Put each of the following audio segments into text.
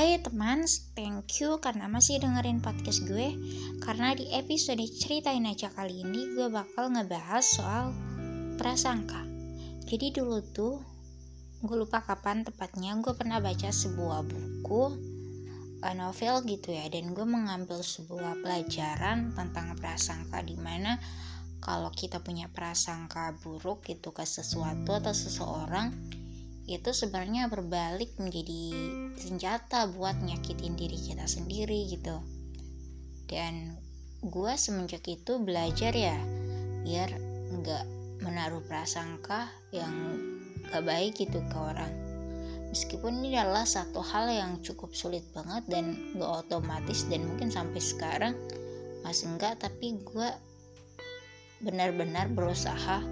Hai teman, thank you karena masih dengerin podcast gue. Karena di episode ceritain aja kali ini gue bakal ngebahas soal prasangka. Jadi dulu tuh, gue lupa kapan tepatnya, gue pernah baca sebuah buku novel gitu ya, dan gue mengambil sebuah pelajaran tentang prasangka, dimana kalau kita punya prasangka buruk gitu ke sesuatu atau seseorang, itu sebenarnya berbalik menjadi senjata buat nyakitin diri kita sendiri gitu. Dan gue semenjak itu belajar ya, biar gak menaruh prasangka yang gak baik gitu ke orang. Meskipun ini adalah satu hal yang cukup sulit banget dan gak otomatis, dan mungkin sampai sekarang masih enggak, tapi gue benar-benar berusaha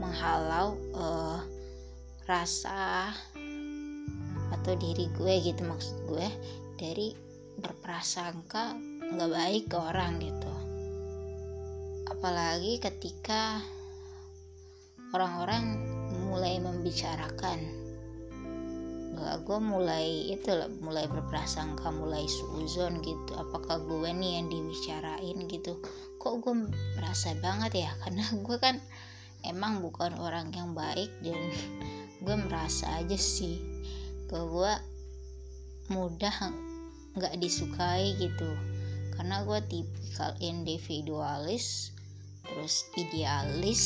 menghalau rasa atau diri gue gitu, maksud gue, dari berprasangka gak baik ke orang gitu. Apalagi ketika orang-orang mulai membicarakan, gue mulai mulai berprasangka, mulai suuzon gitu, apakah gue nih yang dibicarain gitu, kok gue merasa banget ya, karena gue kan emang bukan orang yang baik, dan gue merasa aja sih gue mudah gak disukai gitu, karena gue tipikal individualis, terus idealis,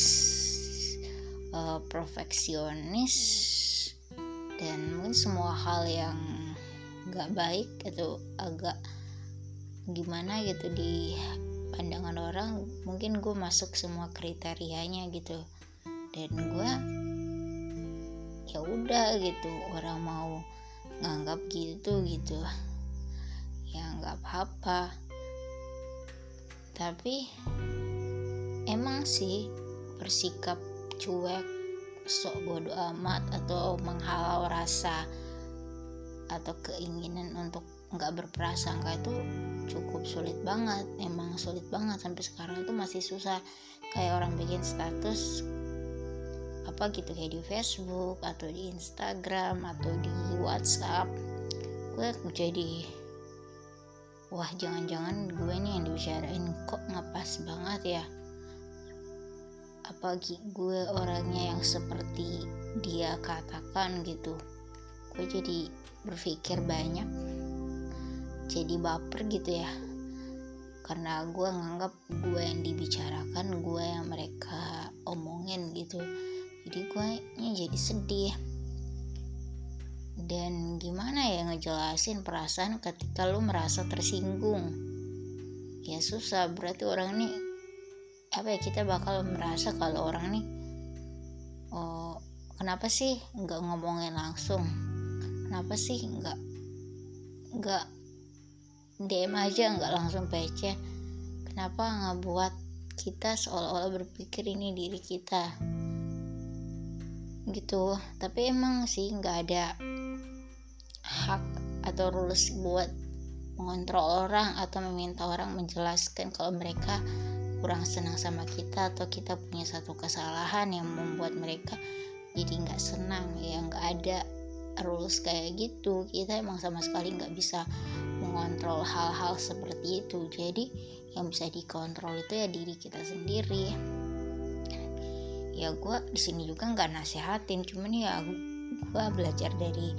perfeksionis, dan mungkin semua hal yang gak baik atau agak gimana gitu di pandangan orang, mungkin gue masuk semua kriterianya gitu. Dan gue ya udah gitu, orang mau nganggap gitu gitu ya nggak apa-apa. Tapi emang sih bersikap cuek, sok bodo amat, atau menghalau rasa atau keinginan untuk gak berprasangka itu cukup sulit banget, emang sulit banget. Sampai sekarang itu masih susah, kayak orang bikin status apa gitu, kayak di Facebook atau di Instagram atau di WhatsApp, gue jadi wah, jangan-jangan gue nih yang dibicarain, kok ngepas banget ya, apalagi gue orangnya yang seperti dia katakan gitu. Gue jadi berpikir banyak, jadi baper gitu ya, karena gue nganggap gue yang dibicarakan, gue yang mereka omongin gitu. Jadi gue jadi sedih. Dan gimana ya ngejelasin perasaan ketika lu merasa tersinggung, ya susah. Berarti orang nih apa ya, kita bakal merasa kalau orang nih, oh, kenapa sih nggak ngomongin langsung, kenapa sih nggak DM aja, nggak langsung PC, kenapa nggak buat kita seolah-olah berpikir ini diri kita gitu. Tapi emang sih nggak ada hak atau rules buat mengontrol orang atau meminta orang menjelaskan kalau mereka kurang senang sama kita, atau kita punya satu kesalahan yang membuat mereka jadi gak senang. Ya gak ada rules kayak gitu, kita emang sama sekali gak bisa mengontrol hal-hal seperti itu. Jadi yang bisa dikontrol itu ya diri kita sendiri. Ya gue disini juga gak nasihatin, cuman ya gue belajar dari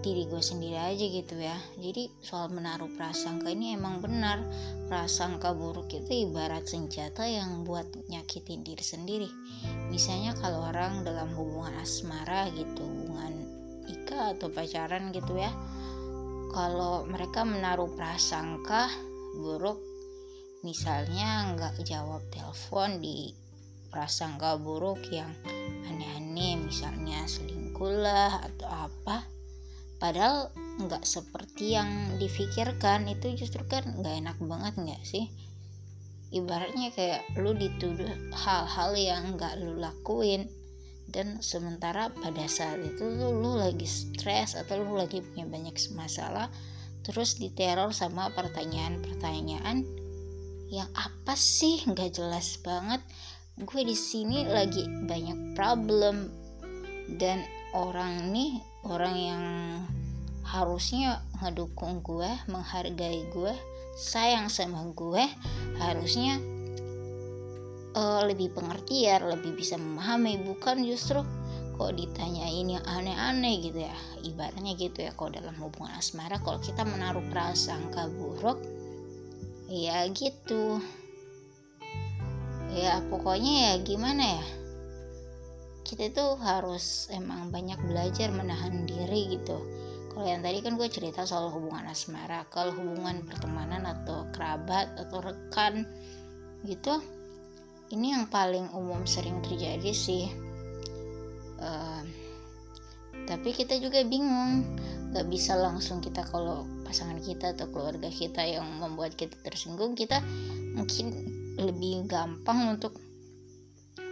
diri gue sendiri aja gitu ya. Jadi soal menaruh prasangka ini emang benar, prasangka buruk itu ibarat senjata yang buat nyakitin diri sendiri. Misalnya kalau orang dalam hubungan asmara gitu, hubungan nikah atau pacaran gitu ya, kalau mereka menaruh prasangka buruk, misalnya nggak jawab telepon di prasangka buruk yang aneh-aneh, misalnya selingkuh lah atau apa, padahal nggak seperti yang difikirkan, itu justru kan nggak enak banget nggak sih? Ibaratnya kayak lu dituduh hal-hal yang nggak lu lakuin, dan sementara pada saat itu lu lagi stres atau lu lagi punya banyak masalah, terus diteror sama pertanyaan-pertanyaan yang apa sih nggak jelas banget. Gue di sini lagi banyak problem, dan orang yang harusnya ngedukung gue, menghargai gue, sayang sama gue, harusnya lebih pengertian, lebih bisa memahami, bukan justru kok ditanyain yang aneh-aneh gitu ya. Ibaratnya gitu ya, kalau dalam hubungan asmara kalau kita menaruh prasangka buruk ya gitu ya, pokoknya ya gimana ya, kita tuh harus emang banyak belajar menahan diri gitu. Kalau yang tadi kan gue cerita soal hubungan asmara, kalau hubungan pertemanan atau kerabat atau rekan gitu, ini yang paling umum sering terjadi sih. Tapi kita juga bingung, gak bisa langsung kita, kalau pasangan kita atau keluarga kita yang membuat kita tersinggung, kita mungkin lebih gampang untuk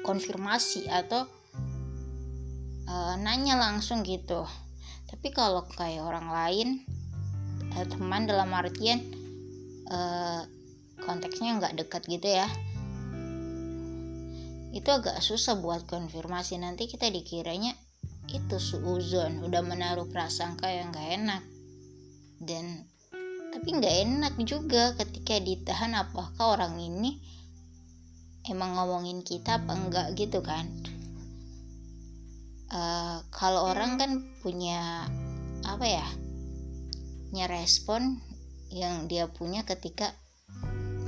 konfirmasi atau nanya langsung gitu. Tapi kalau kayak orang lain, teman dalam artian konteksnya gak dekat gitu ya, itu agak susah buat konfirmasi, nanti kita dikiranya itu suuzon, udah menaruh prasangka yang gak enak. Dan tapi gak enak juga ketika ditahan, apakah orang ini emang ngomongin kita apa enggak gitu kan. Kalau orang kan punya apa ya, punya respon yang dia punya ketika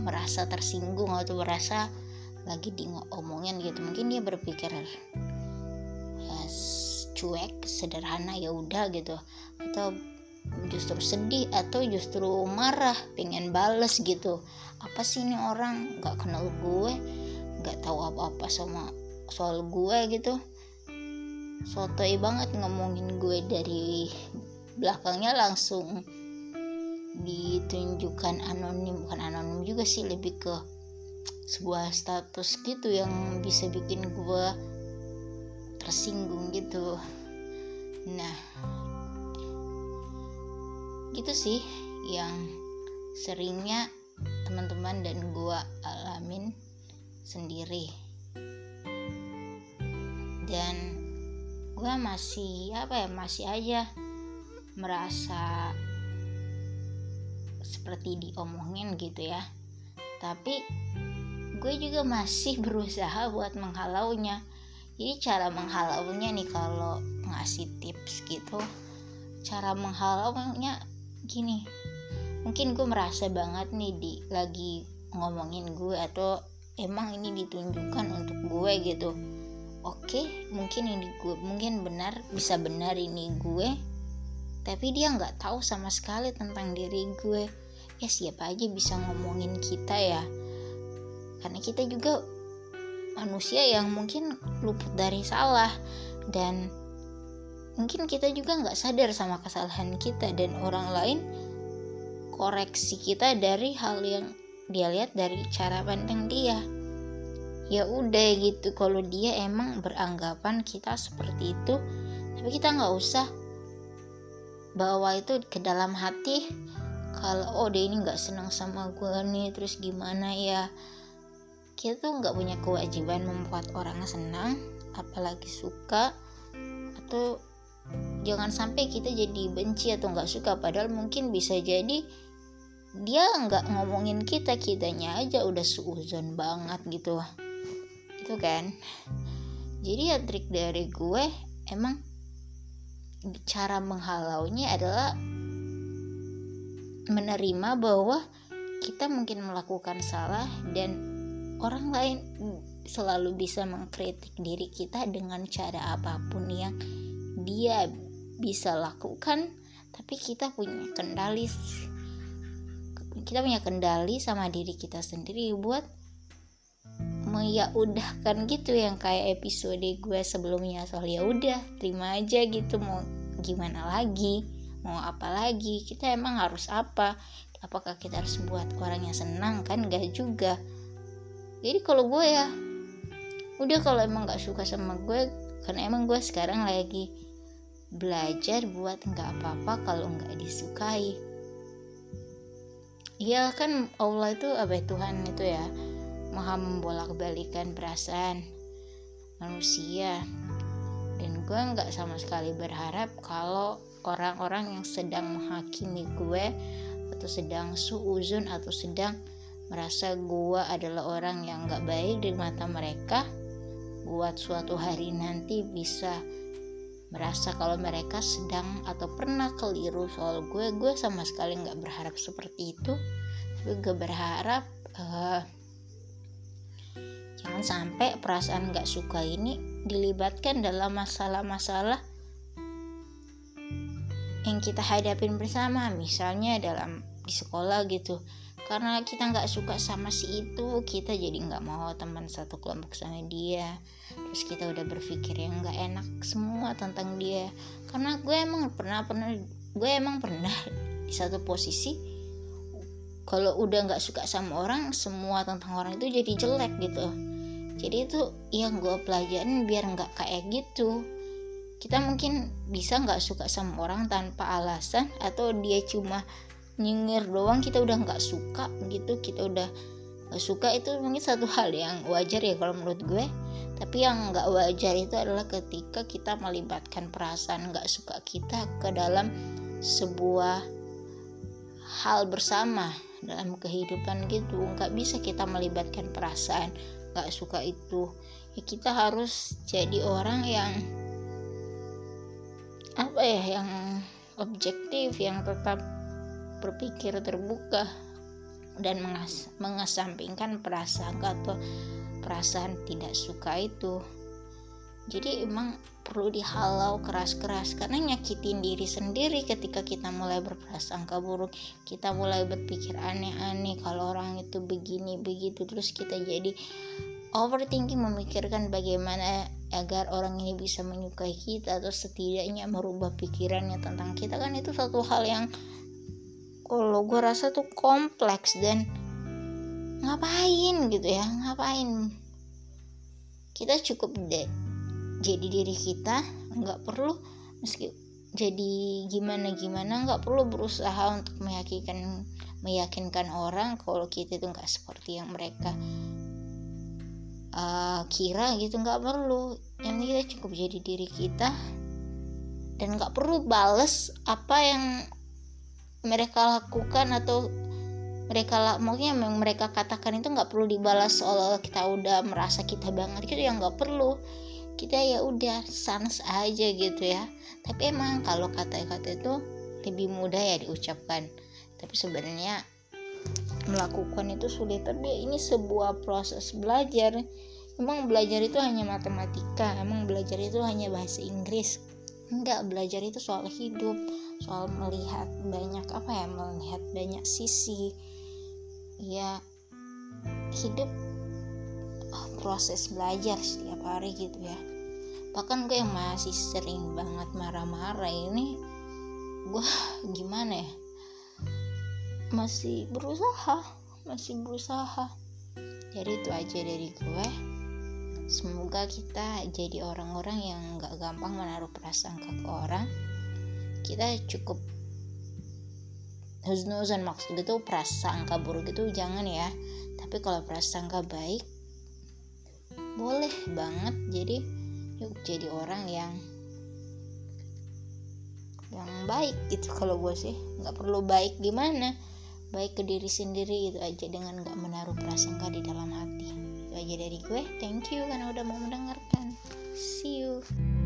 merasa tersinggung atau merasa lagi diomongin gitu, mungkin dia berpikir ya, cuek, sederhana, ya udah gitu, atau justru sedih atau justru marah, pengen bales gitu, apa sih ini orang nggak kenal gue, nggak tahu apa-apa sama soal gue gitu, sotoy banget ngomongin gue dari belakangnya, langsung ditunjukkan anonim, bukan anonim juga sih, lebih ke sebuah status gitu yang bisa bikin gue tersinggung gitu. Nah, gitu sih yang seringnya teman-teman dan gue alamin sendiri. Dan gue masih masih aja merasa seperti diomongin gitu ya. Tapi gue juga masih berusaha buat menghalaunya. Jadi cara menghalaunya nih, kalau ngasih tips gitu, cara menghalaunya gini. Mungkin gue merasa banget nih lagi ngomongin gue, atau emang ini ditunjukkan untuk gue gitu. Oke, mungkin ini gue, mungkin benar, bisa benar ini gue, tapi dia nggak tahu sama sekali tentang diri gue. Ya siapa aja bisa ngomongin kita ya, karena kita juga manusia yang mungkin luput dari salah, dan mungkin kita juga gak sadar sama kesalahan kita, dan orang lain koreksi kita dari hal yang dia lihat dari cara pandang dia. Ya udah gitu, kalau dia emang beranggapan kita seperti itu, tapi kita gak usah bawa itu ke dalam hati, kalau oh dia ini gak senang sama gue nih, terus gimana ya. Kita tuh gak punya kewajiban membuat orang senang, apalagi suka, atau jangan sampai kita jadi benci atau gak suka, padahal mungkin bisa jadi dia gak ngomongin kita, kitanya aja udah suuzon banget gitu, itu kan. Jadi ya trik dari gue emang cara menghalaunya adalah menerima bahwa kita mungkin melakukan salah, dan orang lain selalu bisa mengkritik diri kita dengan cara apapun yang dia bisa lakukan, tapi kita punya kendali, kita punya kendali sama diri kita sendiri buat meyaudahkan gitu, yang kayak episode gue sebelumnya soal ya udah terima aja gitu, mau gimana lagi, mau apa lagi, kita emang harus apa, apakah kita harus buat orang yang senang, kan gak juga. Jadi kalau gue ya udah, kalau emang gak suka sama gue, karena emang gue sekarang lagi belajar buat gak apa-apa kalau gak disukai. Ya kan Allah itu Tuhan itu ya, Maha membolak-balikan perasaan manusia, dan gue gak sama sekali berharap kalau orang-orang yang sedang menghakimi gue, atau sedang suuzon, atau sedang merasa gue adalah orang yang gak baik di mata mereka, buat suatu hari nanti bisa merasa kalau mereka sedang atau pernah keliru soal gue sama sekali gak berharap seperti itu. Tapi gue berharap jangan sampai perasaan gak suka ini dilibatkan dalam masalah-masalah yang kita hadapin bersama, misalnya dalam di sekolah gitu. Karena kita gak suka sama si itu, kita jadi gak mau teman satu kelompok sama dia. Terus kita udah berpikir yang gak enak semua tentang dia. Karena gue emang pernah di satu posisi, kalau udah gak suka sama orang, semua tentang orang itu jadi jelek gitu. Jadi itu yang gue pelajarin biar gak kayak gitu. Kita mungkin bisa gak suka sama orang tanpa alasan, atau dia cuma nyengir doang kita udah nggak suka gitu. Kita udah nggak suka itu mungkin satu hal yang wajar ya kalau menurut gue, tapi yang nggak wajar itu adalah ketika kita melibatkan perasaan nggak suka kita ke dalam sebuah hal bersama dalam kehidupan gitu. Nggak bisa kita melibatkan perasaan nggak suka itu ya, kita harus jadi orang yang apa ya, yang objektif, yang tetap berpikir terbuka dan mengesampingkan prasangka atau perasaan tidak suka itu. Jadi emang perlu dihalau keras-keras, karena nyakitin diri sendiri ketika kita mulai berprasangka buruk, kita mulai berpikir aneh-aneh kalau orang itu begini begitu. Terus kita jadi overthinking, memikirkan bagaimana agar orang ini bisa menyukai kita atau setidaknya merubah pikirannya tentang kita. Kan itu satu hal yang kalau gue rasa tuh kompleks, dan ngapain gitu ya, ngapain. Kita cukup jadi diri kita, gak perlu meski jadi gimana-gimana, gak perlu berusaha untuk meyakinkan orang kalau kita tuh gak seperti yang mereka kira gitu. Gak perlu, yang penting kita cukup jadi diri kita, dan gak perlu bales apa yang mereka lakukan atau mereka katakan itu. Nggak perlu dibalas seolah-olah kita udah merasa kita banget gitu, yang nggak perlu. Kita ya udah sans aja gitu ya. Tapi emang kalau kata-kata itu lebih mudah ya diucapkan, tapi sebenarnya melakukan itu sulit. Tapi ini sebuah proses belajar. Emang belajar itu hanya matematika? Emang belajar itu hanya bahasa Inggris? Enggak, belajar itu soal hidup, soal melihat banyak sisi ya hidup. Proses belajar setiap hari gitu ya. Bahkan gue yang masih sering banget marah-marah ini, gue gimana ya, masih berusaha. Jadi itu aja dari gue. Semoga kita jadi orang-orang yang gak gampang menaruh prasangka ke orang. Kita cukup husnuzon, maksud gitu prasangka buruk itu jangan ya. Tapi kalau prasangka baik boleh banget. Jadi yuk jadi orang yang baik gitu. Kalau gue sih gak perlu baik gimana, baik ke diri sendiri itu aja, dengan gak menaruh prasangka di dalam hati. Itu aja dari gue. Thank you karena udah mau mendengarkan. See you.